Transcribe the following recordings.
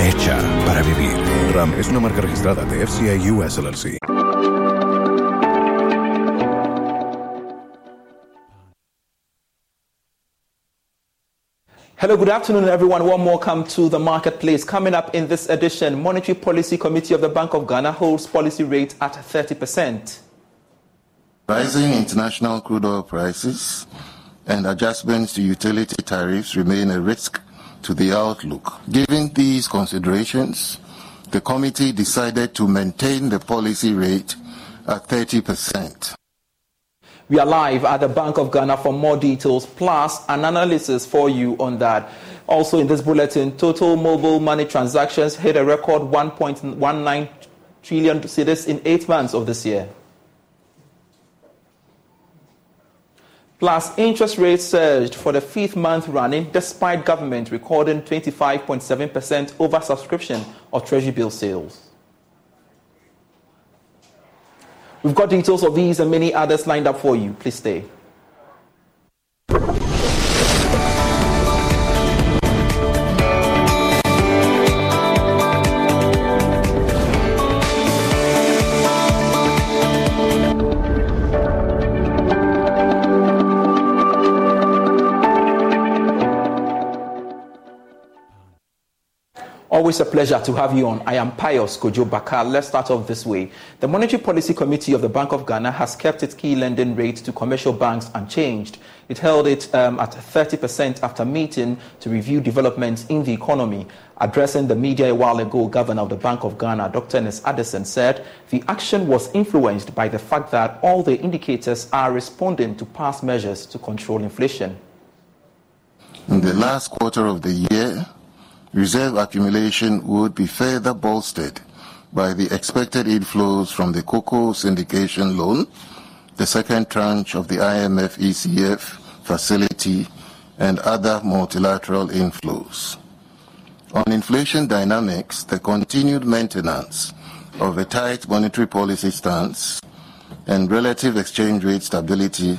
Hecha para vivir. RAM es una marca registrada de FCA US LLC. Hello, good afternoon, everyone. Warm welcome to the marketplace. Coming up in this edition, Monetary Policy Committee of the Bank of Ghana holds policy rate at 30%. Rising international crude oil prices and adjustments to utility tariffs remain a risk to the outlook. Given these considerations, the committee decided to maintain the policy rate at 30%. We are live at the Bank of Ghana for more details, plus an analysis for you on that. Also in this bulletin, total mobile money transactions hit a record $1.19 trillion in 8 months of this year. Plus, interest rates surged for the fifth month running, despite government recording 25.7% oversubscription of treasury bill sales. We've got details of these and many others lined up for you. Please stay. Always a pleasure to have you on. I am Pius Kojo Bakal. Let's start off this way. The Monetary Policy Committee of the Bank of Ghana has kept its key lending rate to commercial banks unchanged. It held it at 30% after meeting to review developments in the economy. Addressing the media a while ago, Governor of the Bank of Ghana, Dr. Ness Addison, said the action was influenced by the fact that all the indicators are responding to past measures to control inflation. In the last quarter of the year, reserve accumulation would be further bolstered by the expected inflows from the cocoa syndication loan, the second tranche of the IMF-ECF facility, and other multilateral inflows. On inflation dynamics, the continued maintenance of a tight monetary policy stance and relative exchange rate stability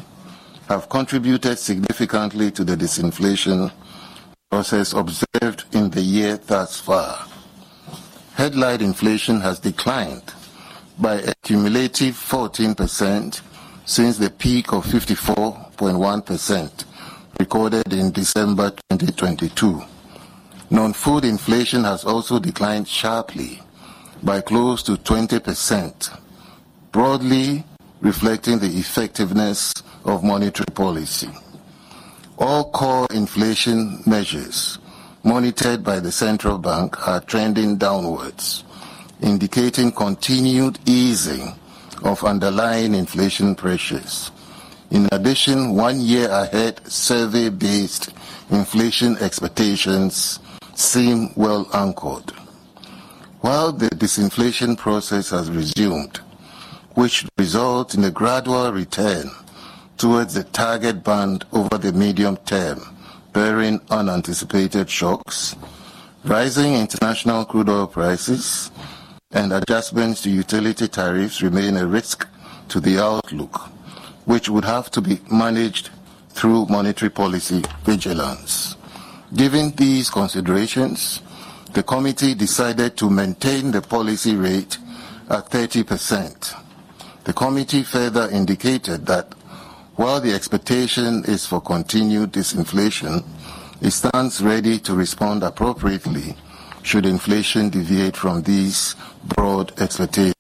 have contributed significantly to the disinflation process observed in the year thus far. Headline inflation has declined by a cumulative 14% since the peak of 54.1% recorded in December 2022. Non-food inflation has also declined sharply by close to 20%, broadly reflecting the effectiveness of monetary policy. All core inflation measures monitored by the central bank are trending downwards, indicating continued easing of underlying inflation pressures. In addition, 1 year ahead survey-based inflation expectations seem well anchored. While the disinflation process has resumed, which results in a gradual return towards the target band over the medium term, bearing unanticipated shocks, rising international crude oil prices and adjustments to utility tariffs remain a risk to the outlook, which would have to be managed through monetary policy vigilance. Given these considerations, the committee decided to maintain the policy rate at 30%. The committee further indicated that while the expectation is for continued disinflation, it stands ready to respond appropriately should inflation deviate from these broad expectations.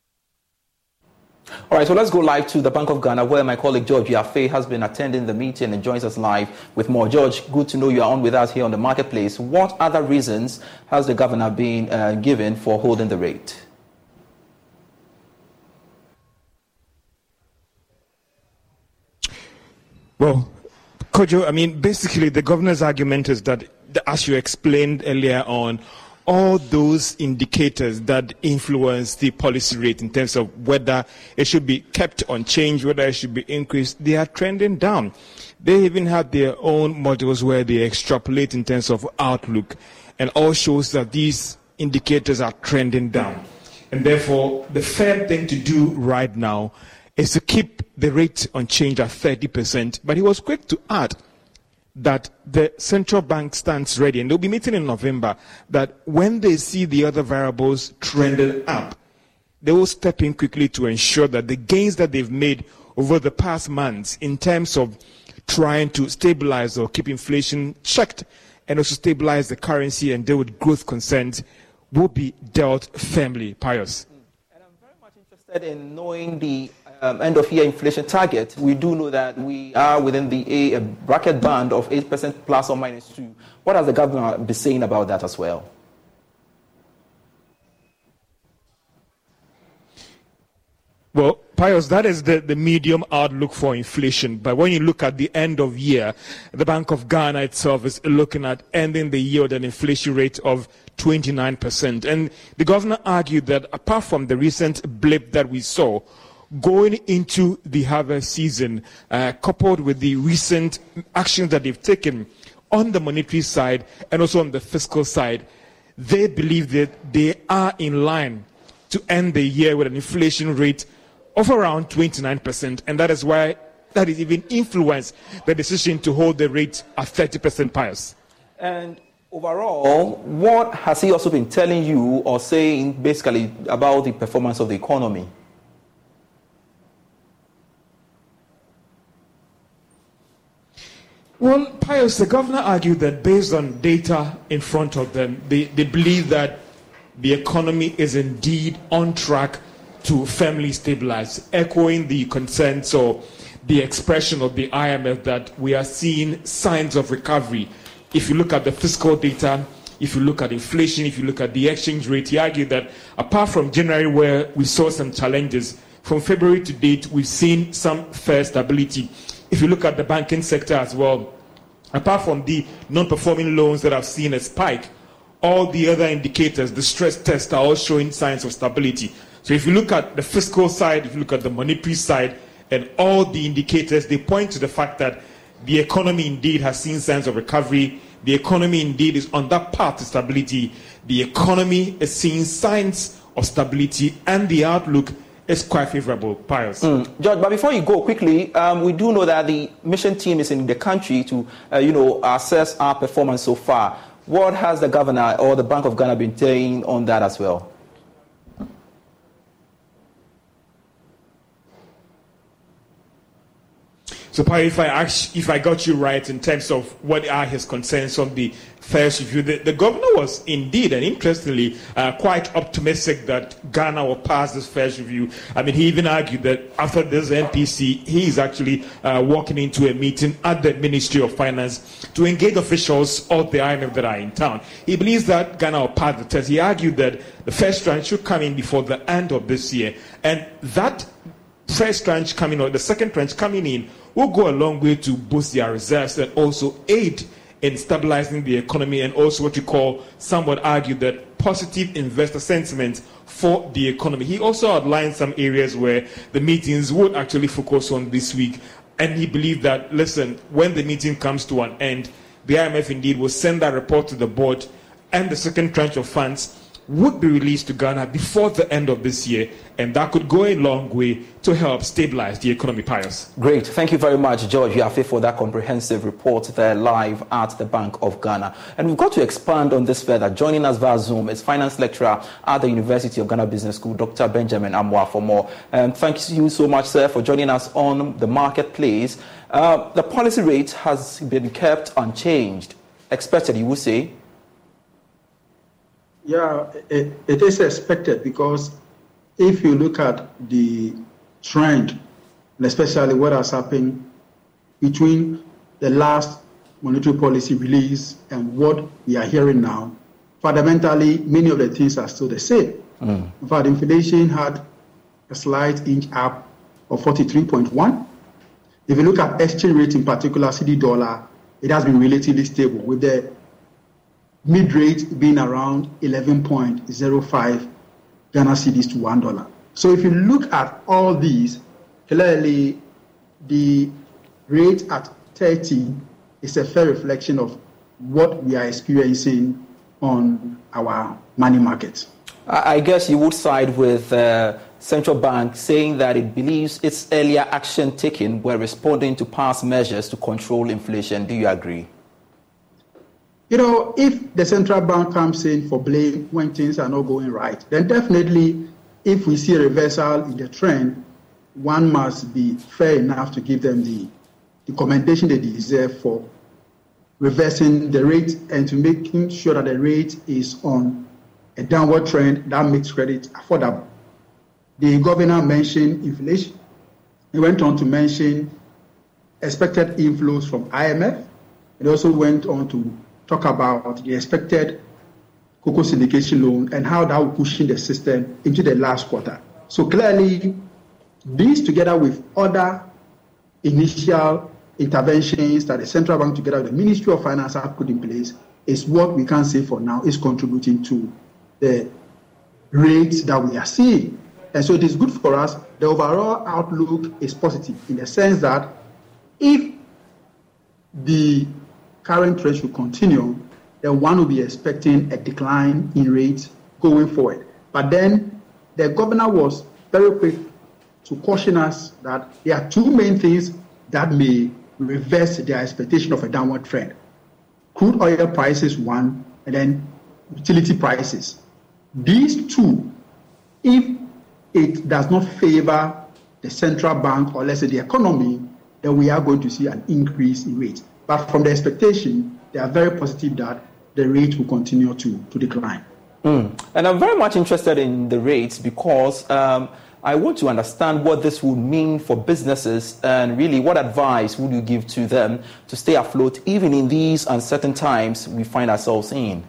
All right, so let's go live to the Bank of Ghana, where my colleague George Yaffe has been attending the meeting and joins us live with more. George, good to know you are on with us here on the marketplace. What other reasons has the governor been given for holding the rate? Well, Kojo, I mean, basically the governor's argument is that, as you explained earlier on, all those indicators that influence the policy rate in terms of whether it should be kept unchanged, whether it should be increased, they are trending down. They even have their own models where they extrapolate in terms of outlook, and all shows that these indicators are trending down. And therefore, the fair thing to do right now is to keep the rate unchanged at 30%. But he was quick to add that the central bank stands ready, and they'll be meeting in November, that when they see the other variables trending up, they will step in quickly to ensure that the gains that they've made over the past months in terms of trying to stabilize or keep inflation checked and also stabilize the currency and deal with growth concerns will be dealt firmly. Pius. And I'm very much interested in knowing the end-of-year inflation target. We do know that we are within the A bracket band of 8% plus or minus 2. What has the governor been saying about that as well? Well, Pius, that is the medium outlook for inflation. But when you look at the end of year, the Bank of Ghana itself is looking at ending the year with an inflation rate of 29%. And the governor argued that apart from the recent blip that we saw, going into the harvest season, coupled with the recent actions that they've taken on the monetary side and also on the fiscal side, they believe that they are in line to end the year with an inflation rate of around 29%, and that is why that is even influenced the decision to hold the rate at 30%, Pius. And overall, what has he also been telling you or saying basically about the performance of the economy? Well, Pius, the governor argued that based on data in front of them, they believe that the economy is indeed on track to firmly stabilize, echoing the concerns or the expression of the IMF that we are seeing signs of recovery. If you look at the fiscal data, if you look at inflation, if you look at the exchange rate, he argued that apart from January where we saw some challenges, from February to date we've seen some fair stability. If you look at the banking sector as well, apart from the non-performing loans that have seen a spike, all the other indicators, the stress tests, are all showing signs of stability. So if you look at the fiscal side, if you look at the monetary side, and all the indicators, they point to the fact that the economy indeed has seen signs of recovery. The economy indeed is on that path to stability. The economy is seeing signs of stability, and the outlook is quite favorable, Pius. George, but before you go quickly, we do know that the mission team is in the country to, assess our performance so far. What has the governor or the Bank of Ghana been saying on that as well? So, Pius, if I got you right in terms of what are his concerns on the first review, the governor was indeed and interestingly quite optimistic that Ghana will pass this first review. I mean, he even argued that after this NPC, he is actually walking into a meeting at the Ministry of Finance to engage officials of the IMF that are in town. He believes that Ghana will pass the test. He argued that the first tranche should come in before the end of this year, and that first tranche coming or the second tranche coming in will go a long way to boost their reserves and also aid in stabilizing the economy, and also what you call, some would argue, that positive investor sentiment for the economy. He also outlined some areas where the meetings would actually focus on this week, and he believed that, listen, when the meeting comes to an end, the IMF indeed will send that report to the board, and the second tranche of funds would be released to Ghana before the end of this year, and that could go a long way to help stabilize the economy, Pius. Great. Thank you very much, George Yaffe, for that comprehensive report there live at the Bank of Ghana. And we've got to expand on this further. Joining us via Zoom is finance lecturer at the University of Ghana Business School, Dr. Benjamin Amoah, for more. Thank you so much, sir, for joining us on the marketplace. The policy rate has been kept unchanged. Expected, you would say? Yeah, it is expected, because if you look at the trend, and especially what has happened between the last monetary policy release and what we are hearing now. Fundamentally, many of the things are still the same. In fact, inflation had a slight inch up of 43.1. If you look at exchange rate in particular, CD dollar, it has been relatively stable, with the mid rate being around 11.05 Ghana cedis to $1. So if you look at all these, clearly the rate at 30 is a fair reflection of what we are experiencing on our money market. I guess you would side with central bank saying that it believes its earlier action taken were responding to past measures to control inflation. Do you agree? You know, if the central bank comes in for blame when things are not going right, then definitely if we see a reversal in the trend, one must be fair enough to give them the commendation they deserve for reversing the rate and to making sure that the rate is on a downward trend that makes credit affordable. The governor mentioned inflation. He went on to mention expected inflows from IMF. He also went on to talk about the expected cocoa syndication loan and how that will cushion the system into the last quarter. So clearly, this together with other initial interventions that the central bank together with the Ministry of Finance have put in place is what we can say for now is contributing to the rates that we are seeing. And so it is good for us. The overall outlook is positive in the sense that if the current trend should continue, then one will be expecting a decline in rates going forward. But then the governor was very quick to caution us that there are two main things that may reverse their expectation of a downward trend. Crude oil prices, one, and then utility prices. These two, if it does not favor the central bank or let's say the economy, then we are going to see an increase in rates. But from the expectation, they are very positive that the rate will continue to decline. And I'm very much interested in the rates because I want to understand what this would mean for businesses and really what advice would you give to them to stay afloat even in these uncertain times we find ourselves in?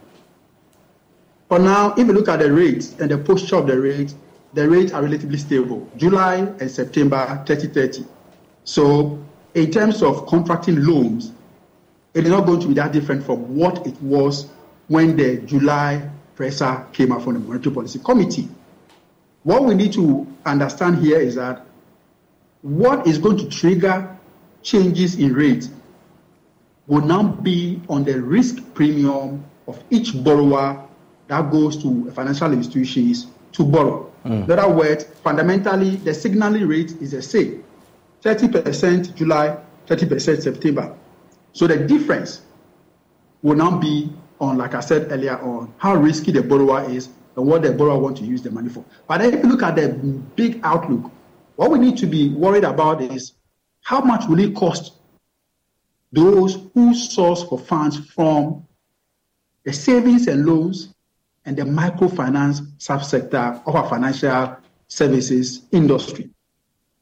For now, if you look at the rates and the posture of the rates are relatively stable. July and September 30-30. So in terms of contracting loans, it is not going to be that different from what it was when the July presser came out from the Monetary Policy Committee. What we need to understand here is that what is going to trigger changes in rates will now be on the risk premium of each borrower that goes to financial institutions to borrow. In other words, fundamentally, the signaling rate is the same. 30% July, 30% September. So the difference will now be on, like I said earlier, on how risky the borrower is and what the borrower wants to use the money for. But if you look at the big outlook, what we need to be worried about is how much will it cost those who source for funds from the savings and loans and the microfinance subsector of our financial services industry.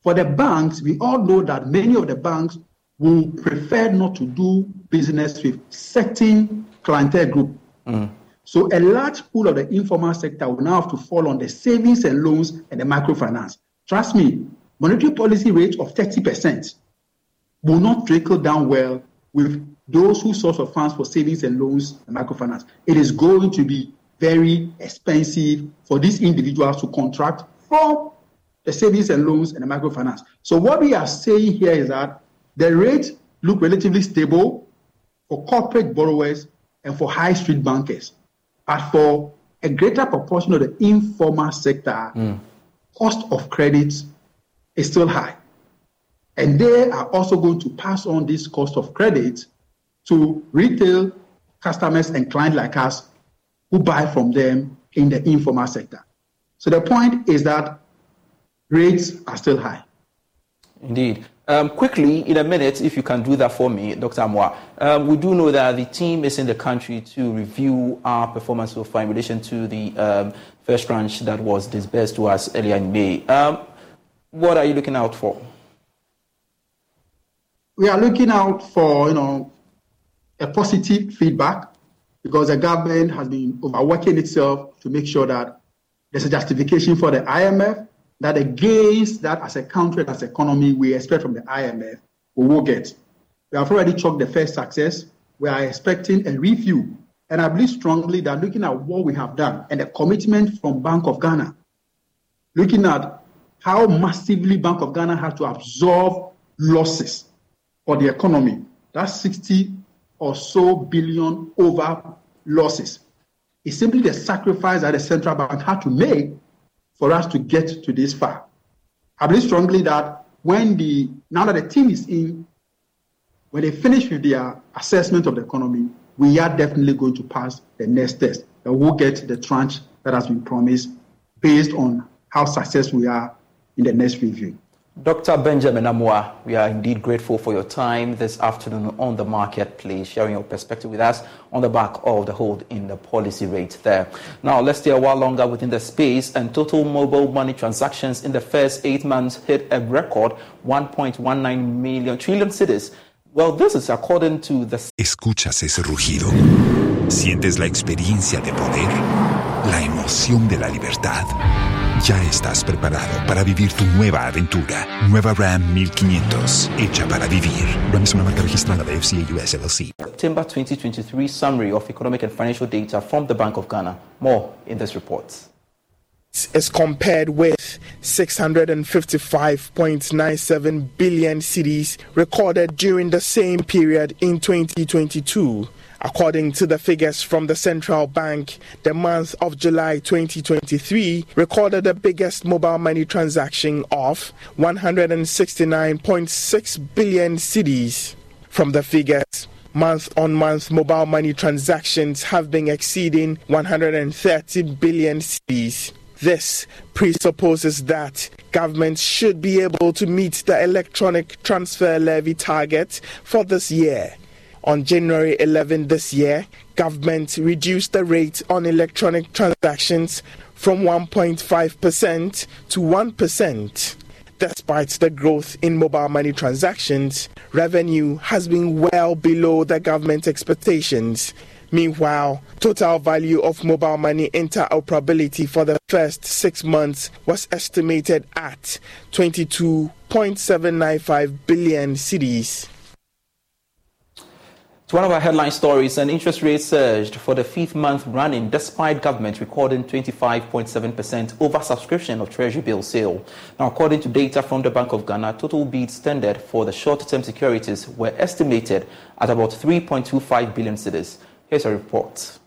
For the banks, we all know that many of the banks will prefer not to do business with certain clientele group. So a large pool of the informal sector will now have to fall on the savings and loans and the microfinance. Trust me, monetary policy rate of 30% will not trickle down well with those who source of funds for savings and loans and microfinance. It is going to be very expensive for these individuals to contract from the savings and loans and the microfinance. So what we are saying here is that the rates look relatively stable for corporate borrowers and for high street bankers. But for a greater proportion of the informal sector, cost of credit is still high. And they are also going to pass on this cost of credit to retail customers and clients like us who buy from them in the informal sector. So the point is that rates are still high. Indeed. Quickly, in a minute, if you can do that for me, Dr. Amoah, we do know that the team is in the country to review our performance so far in relation to the first tranche that was disbursed to us earlier in May. what are you looking out for? We are looking out for, a positive feedback, because the government has been overworking itself to make sure that there's a justification for the IMF, that the gains that as a country, as an economy, we expect from the IMF, we will get. We have already chalked the first success. We are expecting a review. And I believe strongly that looking at what we have done and the commitment from Bank of Ghana, looking at how massively Bank of Ghana had to absorb losses for the economy, that's 60 or so billion over losses. It's simply the sacrifice that the central bank had to make for us to get to this far. I believe strongly that now that the team is in, when they finish with their assessment of the economy, we are definitely going to pass the next test, and we'll get the tranche that has been promised based on how successful we are in the next review. Dr. Benjamin Amoah, we are indeed grateful for your time this afternoon on The Marketplace, sharing your perspective with us on the back of the hold in the policy rate there. Now, let's stay a while longer within the space, and total mobile money transactions in the first 8 months hit a record 1.19 trillion cedis. Well, this is according to the... ¿Escuchas ese rugido? ¿Sientes la experiencia de poder? ¿La emoción de la libertad? Ya estás preparado para vivir tu nueva aventura. Nueva Ram 1500, hecha para vivir. Ram es una marca registrada de FCA US LLC. September 2023 summary of economic and financial data from the Bank of Ghana. More in this report. As compared with 655.97 billion cedis recorded during the same period in 2022. According to the figures from the central bank, the month of July 2023 recorded the biggest mobile money transaction of 169.6 billion cedis. From the figures, month-on-month mobile money transactions have been exceeding 130 billion cedis. This presupposes that governments should be able to meet the electronic transfer levy target for this year. On January 11 this year, government reduced the rate on electronic transactions from 1.5% to 1%. Despite the growth in mobile money transactions, revenue has been well below the government expectations. Meanwhile, total value of mobile money interoperability for the first 6 months was estimated at 22.795 billion cedis. To one of our headline stories, an interest rate surged for the fifth month running despite government recording 25.7% oversubscription of Treasury bill sale. Now, according to data from the Bank of Ghana, total bid tendered for the short-term securities were estimated at about 3.25 billion cedis. Here's a report.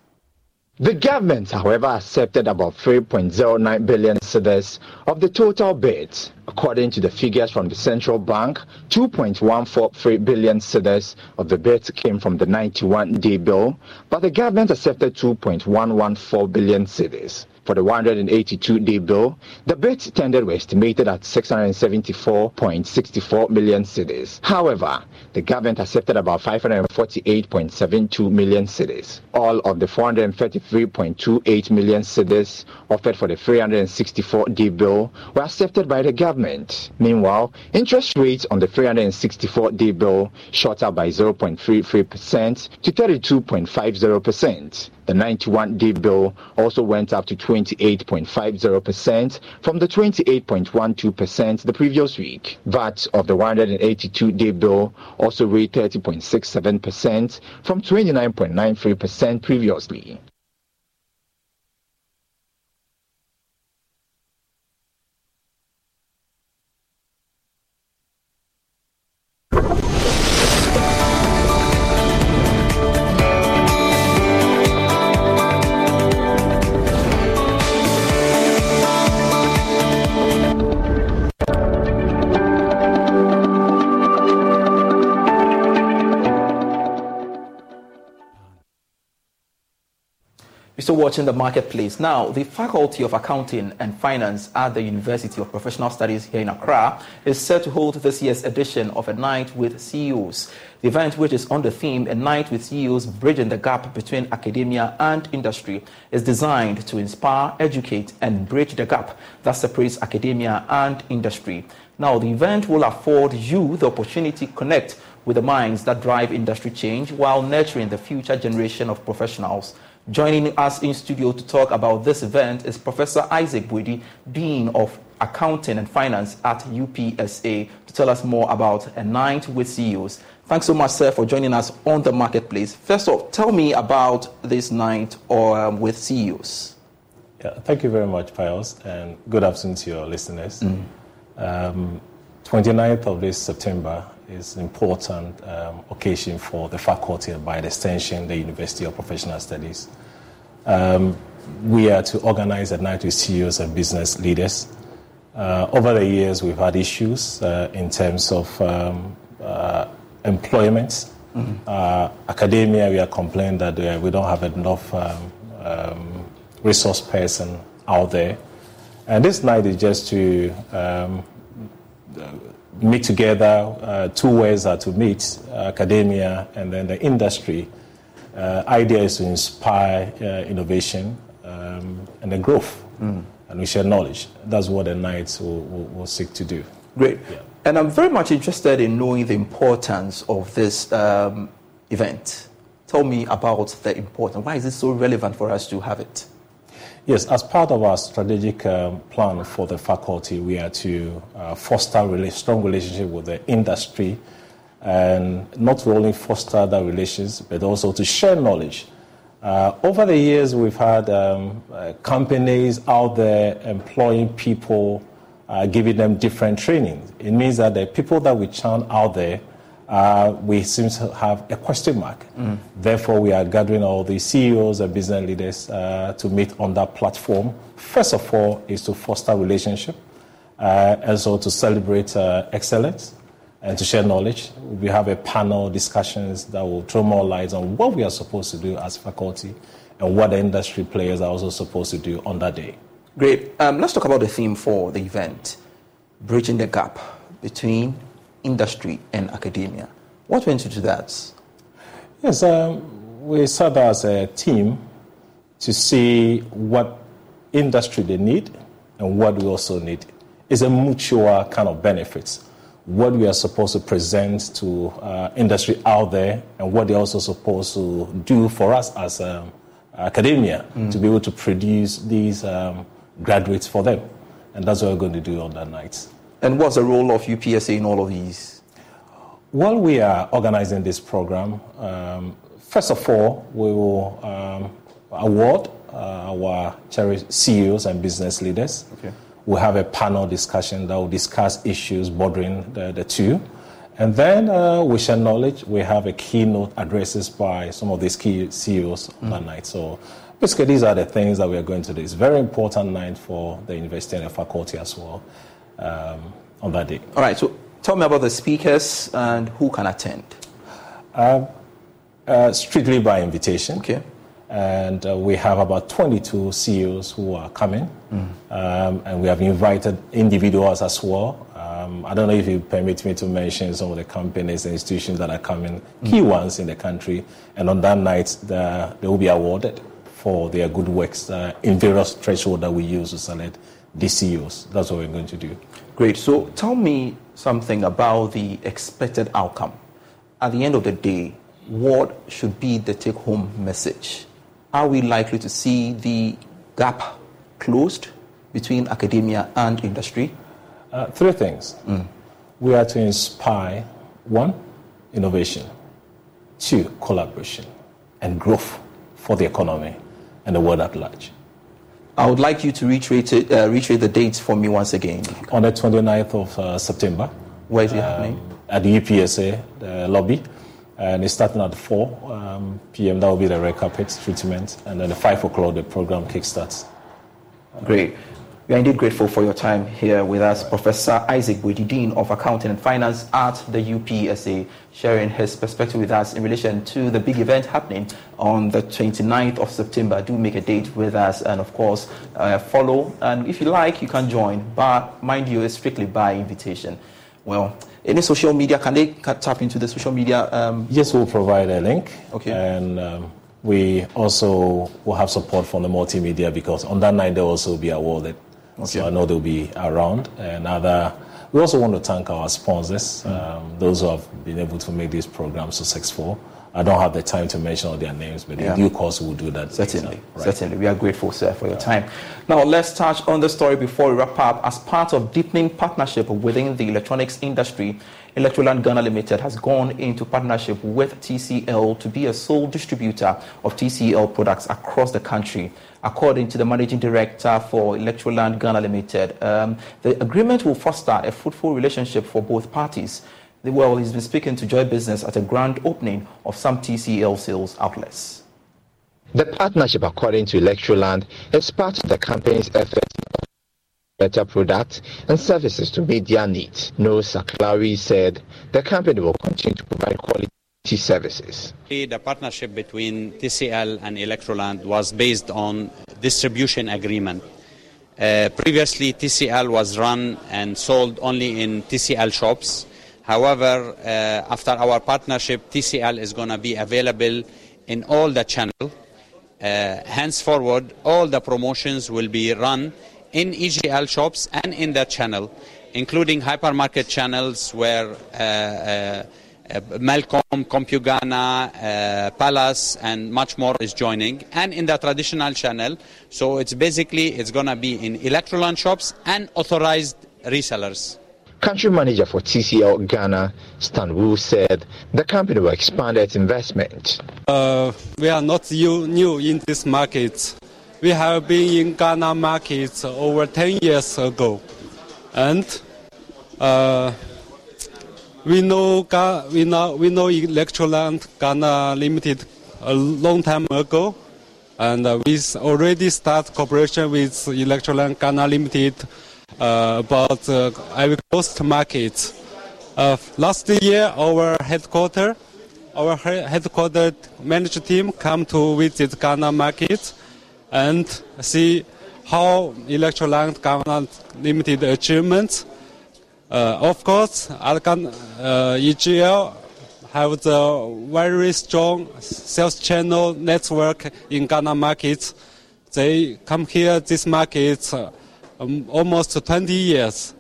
The government, however, accepted about 3.09 billion cedis of the total bids. According to the figures from the central bank, 2.143 billion cedis of the bids came from the 91-day bill, but the government accepted 2.114 billion cedis. For the 182-day bill, the bids tendered were estimated at 674.64 million cedis. However, the government accepted about 548.72 million cedis. All of the 433.28 million cedis offered for the 364-day bill were accepted by the government. Meanwhile, interest rates on the 364-day bill shot up by 0.33% to 32.50%. The 91-day bill also went up to 28.50% from the 28.12% the previous week. That of the 182-day bill also rate 30.67% from 29.93% previously. still watching the marketplace. Now, the Faculty of Accounting and Finance at the University of Professional Studies here in Accra is set to hold this year's edition of A Night with CEOs. The event, which is on the theme, A Night with CEOs, Bridging the Gap Between Academia and Industry, is designed to inspire, educate, and bridge the gap that separates academia and industry. Now, the event will afford you the opportunity to connect with the minds that drive industry change while nurturing the future generation of professionals. Joining us in studio to talk about this event is Professor Isaac Boadi, Dean of Accounting and Finance at UPSA, to tell us more about A Night with CEOs. Thanks so much, sir, for joining us on the marketplace. First off, tell me about this night with CEOs. Yeah, thank you very much, Pius, and good afternoon to your listeners. 29th of this September is an important occasion for the faculty and, by extension, the University of Professional Studies. We are to organize A Night with CEOs and business leaders. Over the years, we've had issues in terms of employment. Academia, we are complaining that we don't have enough resource person out there. And this night is just to meet together. Two ways are to meet, academia and then the industry. Idea is to inspire innovation and the growth, and we share knowledge. That's what the nights will seek to do. Great. Yeah. And I'm very much interested in knowing the importance of this event. Tell me about the importance. Why is it so relevant for us to have it? Yes, as part of our strategic plan for the faculty, we are to foster a really strong relationship with the industry, and not only foster that relations, but also to share knowledge. Over the years, we've had companies out there employing people, giving them different training. It means that the people that we churn out there, we seem to have a question mark. Therefore, we are gathering all the CEOs and business leaders to meet on that platform. First of all, is to foster relationship, and so to celebrate excellence and to share knowledge. We have a panel discussions that will throw more light on what we are supposed to do as faculty and what the industry players are also supposed to do on that day. Great. Let's talk about the theme for the event, Bridging the Gap Between Industry and Academia. What went into that? Yes, we sat as a team to see what industry they need and what we also need. It's a mutual kind of benefits. What we are supposed to present to industry out there and what they're also supposed to do for us as academia to be able to produce these graduates for them. And that's what we're going to do on that night. And what's the role of UPSA in all of these? While we are organizing this program, first of all, we will award our cherished CEOs and business leaders. Okay. We'll have a panel discussion that will discuss issues bordering the two. And then we share knowledge. We have a keynote addresses by some of these key CEOs that night. So basically, these are the things that we are going to do. It's a very important night for the university and the faculty as well. On that day. All right, so tell me about the speakers and who can attend. Strictly by invitation. Okay. And we have about 22 CEOs who are coming. And we have invited individuals as well. I don't know if you permit me to mention some of the companies and institutions that are coming, key ones in the country. And on that night, they will be awarded for their good works in various thresholds that we use to select the CEOs. That's what we're going to do. Great. So tell me something about the expected outcome. At the end of the day, what should be the take-home message? Are we likely to see the gap closed between academia and industry? Three things. We are to inspire, one, innovation, two, collaboration, and growth for the economy and the world at large. I would like you to reiterate the dates for me once again. On the 29th of September. Where is it happening? At the UPSA lobby. And it's starting at 4 p.m. That will be the red carpet treatment. And then at 5 o'clock, the program kickstarts. Great. We are indeed grateful for your time here with us. Professor Isaac Boadi, Dean of Accounting and Finance at the UPSA, sharing his perspective with us in relation to the big event happening on the 29th of September. Do make a date with us, and of course, follow. And if you like, you can join. But mind you, it's strictly by invitation. Well, any social media, can they tap into the social media? Yes, we'll provide a link. Okay. And we also will have support from the multimedia, because on that night, they'll also be awarded. Okay. So I know they'll be around. And other, we also want to thank our sponsors, those who have been able to make this program successful. I don't have the time to mention all their names, but in due course we'll do that. Certainly, right. Certainly. We are grateful, sir, for your time. Now, let's touch on the story before we wrap up. As part of deepening partnership within the electronics industry, Electroland Ghana Limited has gone into partnership with TCL to be a sole distributor of TCL products across the country. According to the managing director for Electroland Ghana Limited, the agreement will foster a fruitful relationship for both parties. Well, he's been speaking to Joy Business at a grand opening of some TCL sales outlets. The partnership, according to Electroland, is part of the company's effort to better products and services to meet their needs. Noah Saklawi said the company will continue to provide quality services. The partnership between TCL and Electroland was based on distribution agreement. Previously, TCL was run and sold only in TCL shops. However, after our partnership, TCL is going to be available in all the channels. Henceforward, all the promotions will be run in EGL shops and in that channel, including hypermarket channels where Melcom, Compu Ghana, Palace, and much more is joining, and in the traditional channel. So it's going to be in Electroland shops and authorized resellers. Country manager for TCL Ghana, Stan Wu, said the company will expand its investment. We are not new in this market. We have been in Ghana market over 10 years ago. And we know Electroland Ghana Limited a long time ago. And we already started cooperation with Electroland Ghana Limited about Ivory Coast market. Last year, our headquarters management team came to visit Ghana market and see how Electroland Ghana Limited achievements. Of course, EGL have the very strong sales channel network in Ghana market. They come here this market. Almost 20 years.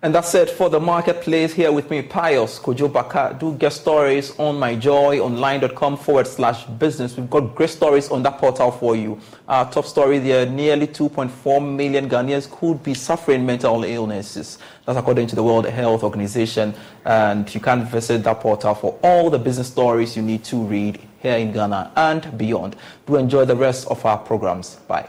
And that's it for the marketplace. Here with me, Pius Kojo Bakal. Do get stories on myjoyonline.com/business. We've got great stories on that portal for you. Our top story there, nearly 2.4 million Ghanaians could be suffering mental illnesses. That's according to the World Health Organization. And you can visit that portal for all the business stories you need to read here in Ghana and beyond. Do enjoy the rest of our programs. Bye.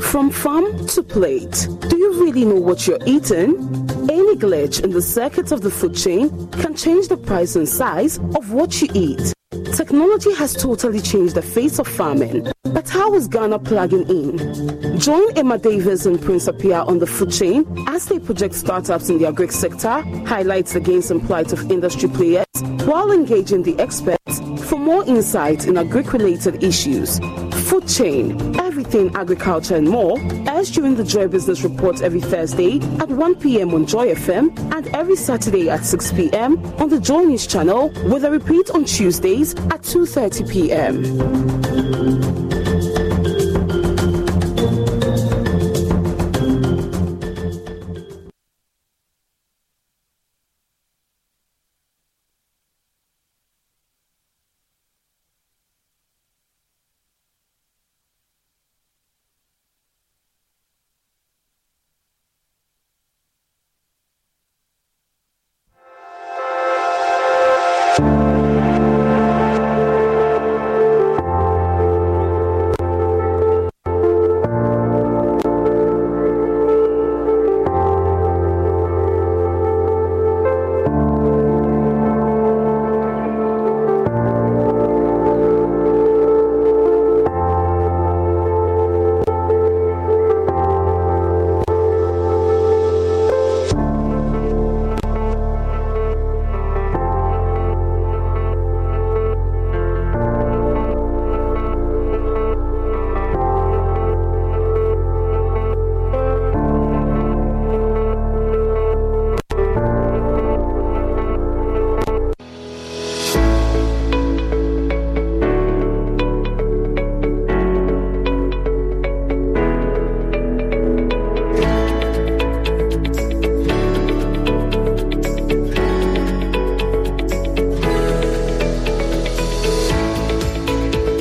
From farm to plate, do you really know what you're eating? Any glitch in the circuit of the food chain can change the price and size of what you eat. Technology has totally changed the face of farming, but how is Ghana plugging in? Join Emma Davis and Prince Apia on the food chain as they project startups in the agri sector, highlights the gains and plight of industry players, while engaging the experts for more insight in agri-related issues. food chain, everything agriculture and more, as during the Joy Business Report every Thursday at 1 p.m. on Joy FM and every Saturday at 6 p.m. on the Joy News channel, with a repeat on Tuesdays at 2:30 p.m.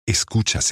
¿Escuchas